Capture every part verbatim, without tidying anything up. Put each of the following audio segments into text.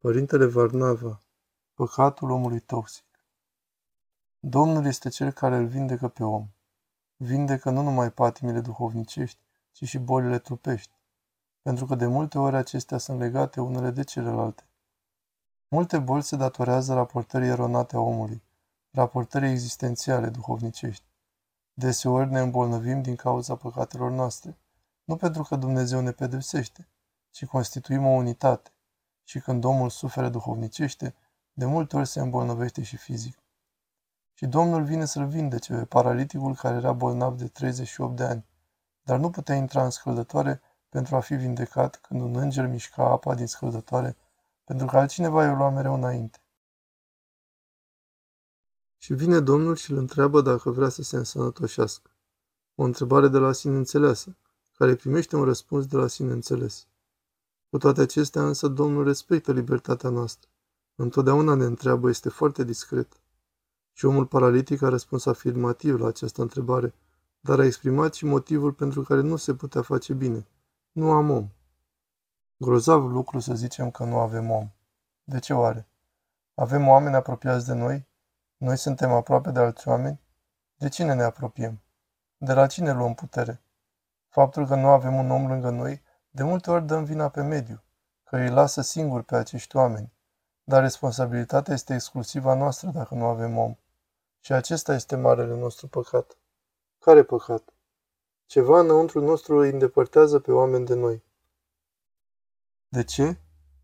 Părintele Varnava, păcatul omului toxic. Domnul este cel care îl vindecă pe om. Vindecă nu numai patimile duhovnicești, ci și bolile trupești, pentru că de multe ori acestea sunt legate unele de celelalte. Multe boli se datorează raportării eronate a omului, raportării existențiale duhovnicești. Deseori ne îmbolnăvim din cauza păcatelor noastre, nu pentru că Dumnezeu ne pedepsește, ci constituim o unitate, și când omul suferă duhovnicește, de multe ori se îmbolnăvește și fizic. Și Domnul vine să-l vindece pe paraliticul care era bolnav de treizeci și opt de ani, dar nu putea intra în scăldătoare pentru a fi vindecat când un înger mișca apa din scăldătoare, pentru că altcineva i-o lua mereu înainte. Și vine Domnul și îl întreabă dacă vrea să se însănătoșească. O întrebare de la sine înțeleasă, care primește un răspuns de la sine înțeles. Cu toate acestea însă Domnul respectă libertatea noastră. Întotdeauna ne întreabă, este foarte discret. Și omul paralitic a răspuns afirmativ la această întrebare, dar a exprimat și motivul pentru care nu se putea face bine. Nu am om. Grozav lucru să zicem că nu avem om. De ce oare? Avem oameni apropiați de noi? Noi suntem aproape de alți oameni? De cine ne apropiem? De la cine luăm putere? Faptul că nu avem un om lângă noi, de multe ori dăm vina pe mediu, că îi lasă singuri pe acești oameni. Dar responsabilitatea este exclusivă a noastră dacă nu avem om. Și acesta este marele nostru păcat. Care păcat? Ceva înăuntru nostru îi îndepărtează pe oameni de noi. De ce?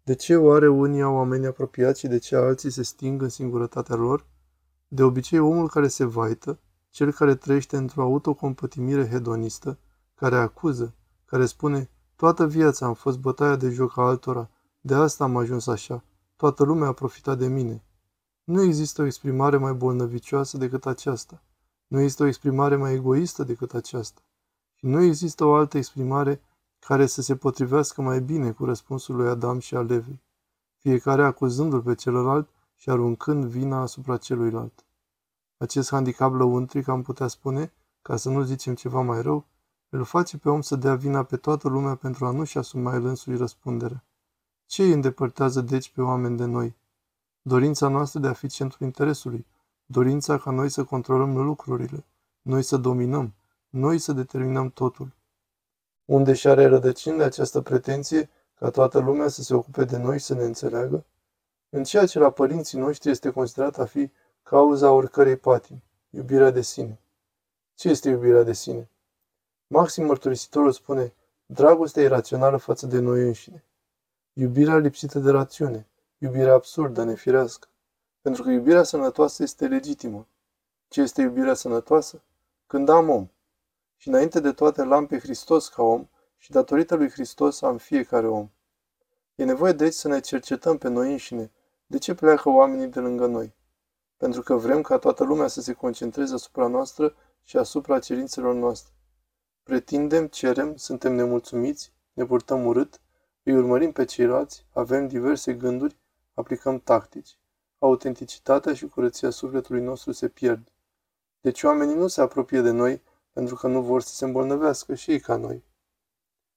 De ce oare unii au oameni apropiați și de ce alții se sting în singurătatea lor? De obicei, omul care se vaită, cel care trăiește într-o autocompătimire hedonistă, care acuză, care spune, toată viața am fost bătaia de joc a altora, de asta am ajuns așa, toată lumea a profitat de mine. Nu există o exprimare mai bolnăvicioasă decât aceasta. Nu există o exprimare mai egoistă decât aceasta. Și nu există o altă exprimare care să se potrivească mai bine cu răspunsul lui Adam și al Evei, fiecare acuzându-l pe celălalt și aruncând vina asupra celuilalt. Acest handicap lăuntric, am putea spune, ca să nu zicem ceva mai rău, îl face pe om să dea vina pe toată lumea pentru a nu-și asuma el însuși răspunderea. Ce îi îndepărtează deci pe oameni de noi? Dorința noastră de a fi centrul interesului, dorința ca noi să controlăm lucrurile, noi să dominăm, noi să determinăm totul. Unde și are rădăcinile această pretenție ca toată lumea să se ocupe de noi și să ne înțeleagă? În ceea ce la părinții noștri este considerat a fi cauza oricărei patimi, iubirea de sine. Ce este iubirea de sine? Maxim Mărturisitorul spune, dragostea irațională față de noi înșine. Iubirea lipsită de rațiune, iubirea absurdă, nefirească. Pentru că iubirea sănătoasă este legitimă. Ce este iubirea sănătoasă? Când am om. Și înainte de toate l-am pe Hristos ca om și datorită lui Hristos am fiecare om. E nevoie deci să ne cercetăm pe noi înșine. De ce pleacă oamenii de lângă noi? Pentru că vrem ca toată lumea să se concentreze asupra noastră și asupra cerințelor noastre. Pretindem, cerem, suntem nemulțumiți, ne purtăm urât, îi urmărim pe ceilalți, avem diverse gânduri, aplicăm tactici. Autenticitatea și curăția sufletului nostru se pierd. Deci oamenii nu se apropie de noi pentru că nu vor să se îmbolnăvească și ei ca noi.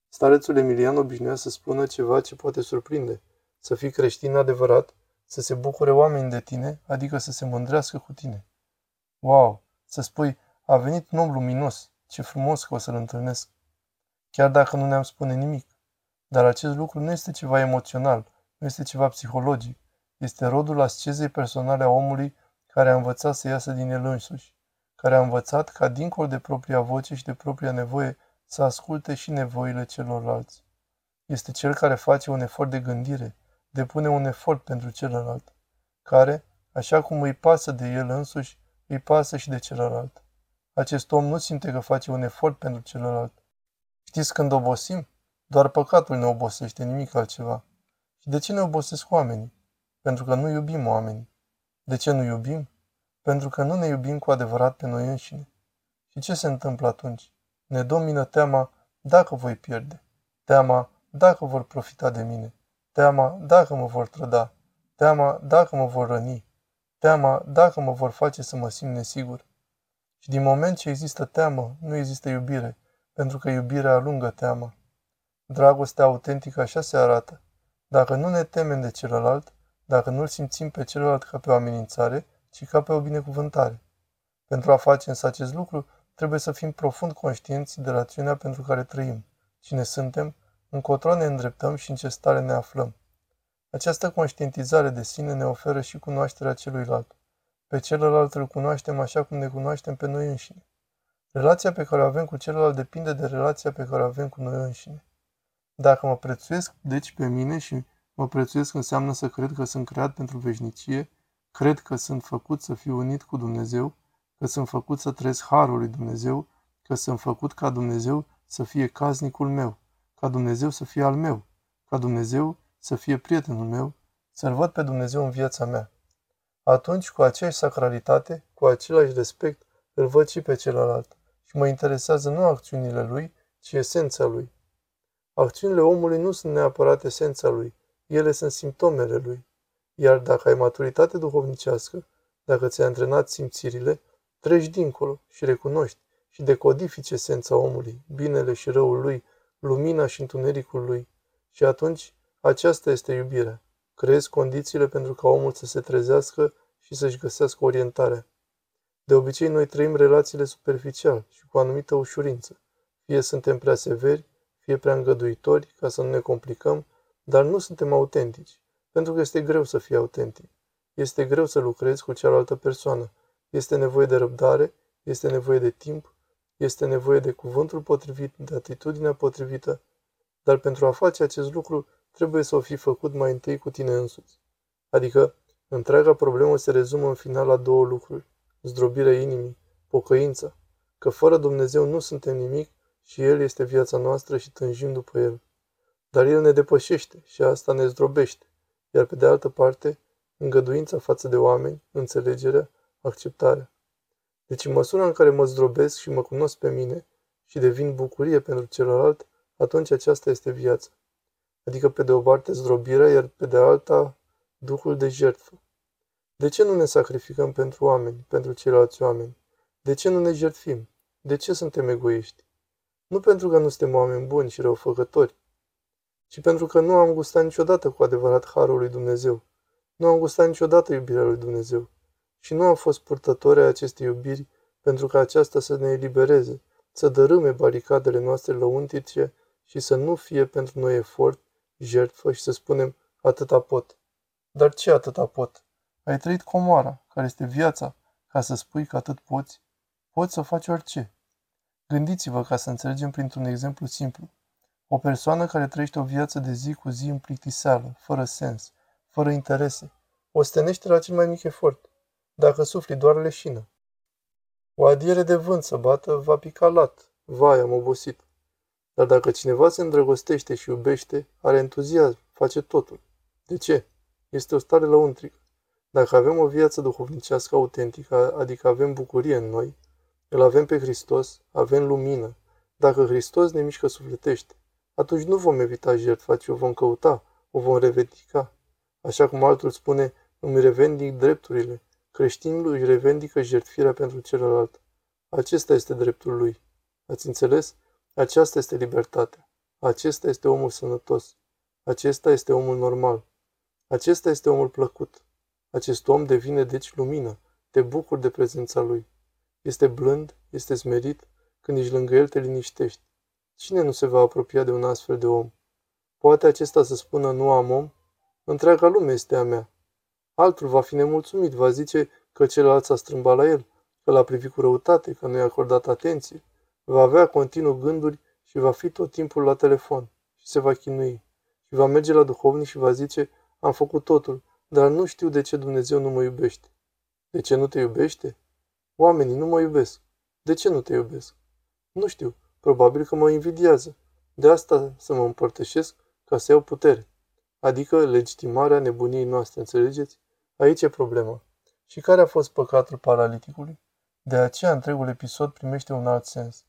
Starețul Emilian obișnuia să spună ceva ce poate surprinde. Să fii creștin adevărat, să se bucure oamenii de tine, adică să se mândrească cu tine. Wow! Să spui, a venit un om luminos, ce frumos că o să-l întâlnesc. Chiar dacă nu ne-am spune nimic. Dar acest lucru nu este ceva emoțional, nu este ceva psihologic. Este rodul ascezei personale a omului care a învățat să iasă din el însuși, care a învățat ca dincolo de propria voce și de propria nevoie să asculte și nevoile celorlalți. Este cel care face un efort de gândire, depune un efort pentru celălalt, care, așa cum îi pasă de el însuși, îi pasă și de celălalt. Acest om nu simte că face un efort pentru celălalt. Știți când obosim? Doar păcatul ne obosește, nimic altceva. Și de ce ne obosesc oamenii? Pentru că nu iubim oamenii. De ce nu iubim? Pentru că nu ne iubim cu adevărat pe noi înșine. Și ce se întâmplă atunci? Ne domină teama dacă voi pierde, teama dacă vor profita de mine, teama dacă mă vor trăda, teama dacă mă vor răni, teama dacă mă vor face să mă simt nesigur. Și din moment ce există teamă, nu există iubire, pentru că iubirea alungă teama. Dragostea autentică așa se arată. Dacă nu ne temem de celălalt, dacă nu-l simțim pe celălalt ca pe o amenințare, ci ca pe o binecuvântare. Pentru a face însă acest lucru, trebuie să fim profund conștienți de rațiunea pentru care trăim, cine suntem, încotro ne îndreptăm și în ce stare ne aflăm. Această conștientizare de sine ne oferă și cunoașterea celuilalt. Pe celălalt îl cunoaștem așa cum ne cunoaștem pe noi înșine. Relația pe care o avem cu celălalt depinde de relația pe care o avem cu noi înșine. Dacă mă prețuiesc, deci, pe mine și mă prețuiesc înseamnă să cred că sunt creat pentru veșnicie, cred că sunt făcut să fiu unit cu Dumnezeu, că sunt făcut să trăiesc harul lui Dumnezeu, că sunt făcut ca Dumnezeu să fie caznicul meu, ca Dumnezeu să fie al meu, ca Dumnezeu să fie prietenul meu, să-L văd pe Dumnezeu în viața mea. Atunci, cu aceeași sacralitate, cu același respect, îl văd și pe celălalt și mă interesează nu acțiunile lui, ci esența lui. Acțiunile omului nu sunt neapărat esența lui, ele sunt simptomele lui. Iar dacă ai maturitate duhovnicească, dacă ți-ai antrenat simțirile, treci dincolo și recunoști și decodifici esența omului, binele și răul lui, lumina și întunericul lui. Și atunci, aceasta este iubirea. Creezi condițiile pentru ca omul să se trezească și să-și găsească orientarea. De obicei, noi trăim relațiile superficial și cu anumită ușurință. Fie suntem prea severi, fie prea îngăduitori, ca să nu ne complicăm, dar nu suntem autentici, pentru că este greu să fii autentic. Este greu să lucrezi cu cealaltă persoană. Este nevoie de răbdare, este nevoie de timp, este nevoie de cuvântul potrivit, de atitudinea potrivită, dar pentru a face acest lucru trebuie să o fi făcut mai întâi cu tine însuți. Adică, întreaga problemă se rezumă în final la două lucruri, zdrobirea inimii, pocăința, că fără Dumnezeu nu suntem nimic și El este viața noastră și tânjim după El. Dar El ne depășește și asta ne zdrobește, iar pe de altă parte, îngăduința față de oameni, înțelegerea, acceptarea. Deci în măsura în care mă zdrobesc și mă cunosc pe mine și devin bucurie pentru celălalt, atunci aceasta este viața. Adică pe de o parte zdrobirea, iar pe de alta duhul de jertfă. De ce nu ne sacrificăm pentru oameni, pentru ceilalți oameni? De ce nu ne jertfim? De ce suntem egoiști? Nu pentru că nu suntem oameni buni și răufăcători, ci pentru că nu am gustat niciodată cu adevărat harul lui Dumnezeu. Nu am gustat niciodată iubirea lui Dumnezeu. Și nu am fost purtători ai acestei iubiri pentru ca aceasta să ne elibereze, să dărâme baricadele noastre lăuntrice și să nu fie pentru noi efort, jertfă și să spunem atâta pot. Dar ce atâta pot? Ai trăit comoara, care este viața, ca să spui că atât poți? Poți să faci orice. Gândiți-vă ca să înțelegem printr-un exemplu simplu. O persoană care trăiește o viață de zi cu zi în plictiseală, fără sens, fără interese, ostenește la cel mai mic efort. Dacă sufli doar leșină. O adiere de vânt să bată va pica lat. Vai, am obosit. Dar dacă cineva se îndrăgostește și iubește, are entuziasm, face totul. De ce? Este o stare lăuntrică. Dacă avem o viață duhovnicească autentică, adică avem bucurie în noi, îl avem pe Hristos, avem lumină. Dacă Hristos ne mișcă sufletește, atunci nu vom evita jertfa, ci o vom căuta, o vom revendica. Așa cum altul spune, îmi revendic drepturile. Creștinul își revendică jertfirea pentru celălalt. Acesta este dreptul lui. Ați înțeles? Aceasta este libertatea. Acesta este omul sănătos. Acesta este omul normal. Acesta este omul plăcut. Acest om devine deci lumină. Te bucuri de prezența lui. Este blând, este smerit, când ești lângă el te liniștești. Cine nu se va apropia de un astfel de om? Poate acesta să spună nu am om? Întreaga lume este a mea. Altul va fi nemulțumit, va zice că celălalt s-a strâmbat la el, că l-a privit cu răutate, că nu i-a acordat atenție, va avea continuu gânduri și va fi tot timpul la telefon și se va chinui. Și va merge la duhovnic și va zice, am făcut totul, dar nu știu de ce Dumnezeu nu mă iubește. De ce nu te iubește? Oamenii nu mă iubesc. De ce nu te iubesc? Nu știu, probabil că mă invidiază. De asta să mă împărtășesc ca să iau putere. Adică legitimarea nebuniei noastre, înțelegeți? Aici e problema. Și care a fost păcatul paraliticului? De aceea întregul episod primește un alt sens.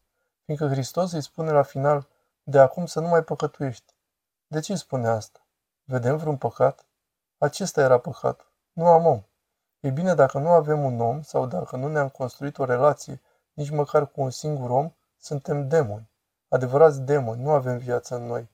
Fiindcă Hristos îi spune la final, de acum să nu mai păcătuiești. De ce spune asta? Vedem vreun păcat? Acesta era păcatul. Nu am om. E bine, dacă nu avem un om sau dacă nu ne-am construit o relație, nici măcar cu un singur om, suntem demoni. Adevărați demoni, nu avem viață în noi.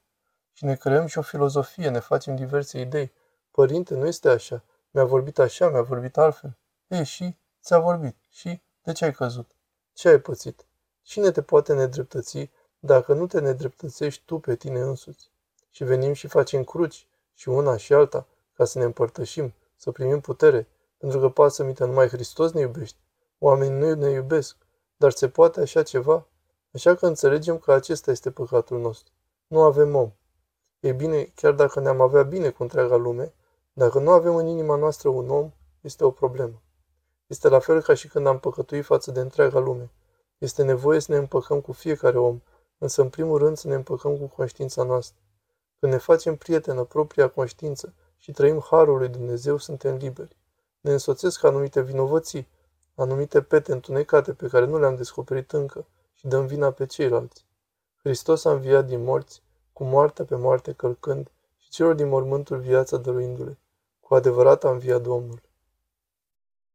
și ne creăm și o filozofie, ne facem diverse idei. Părinte, nu este așa. Mi-a vorbit așa, mi-a vorbit altfel. Ei, și? Ți-a vorbit. Și? De ce ai căzut? Ce ai pățit? Cine te poate nedreptăți dacă nu te nedreptățești tu pe tine însuți? Și venim și facem cruci, și una și alta, ca să ne împărtășim, să primim putere, pentru că pasă-mi-te, numai Hristos ne iubește. Oamenii nu ne iubesc, dar se poate așa ceva? Așa că înțelegem că acesta este păcatul nostru. Nu avem om. E bine, chiar dacă ne-am avea bine cu întreaga lume, dacă nu avem în inima noastră un om, este o problemă. Este la fel ca și când am păcătuit față de întreaga lume. Este nevoie să ne împăcăm cu fiecare om, însă în primul rând să ne împăcăm cu conștiința noastră. Când ne facem prietenă propria conștiință și trăim harul lui Dumnezeu, suntem liberi. Ne însoțesc anumite vinovății, anumite pete întunecate pe care nu le-am descoperit încă și dăm vina pe ceilalți. Hristos a înviat din morți, cu moartea pe moarte călcând și celor din mormântul viața dăruindu-le. Cu adevărat a înviat Domnul.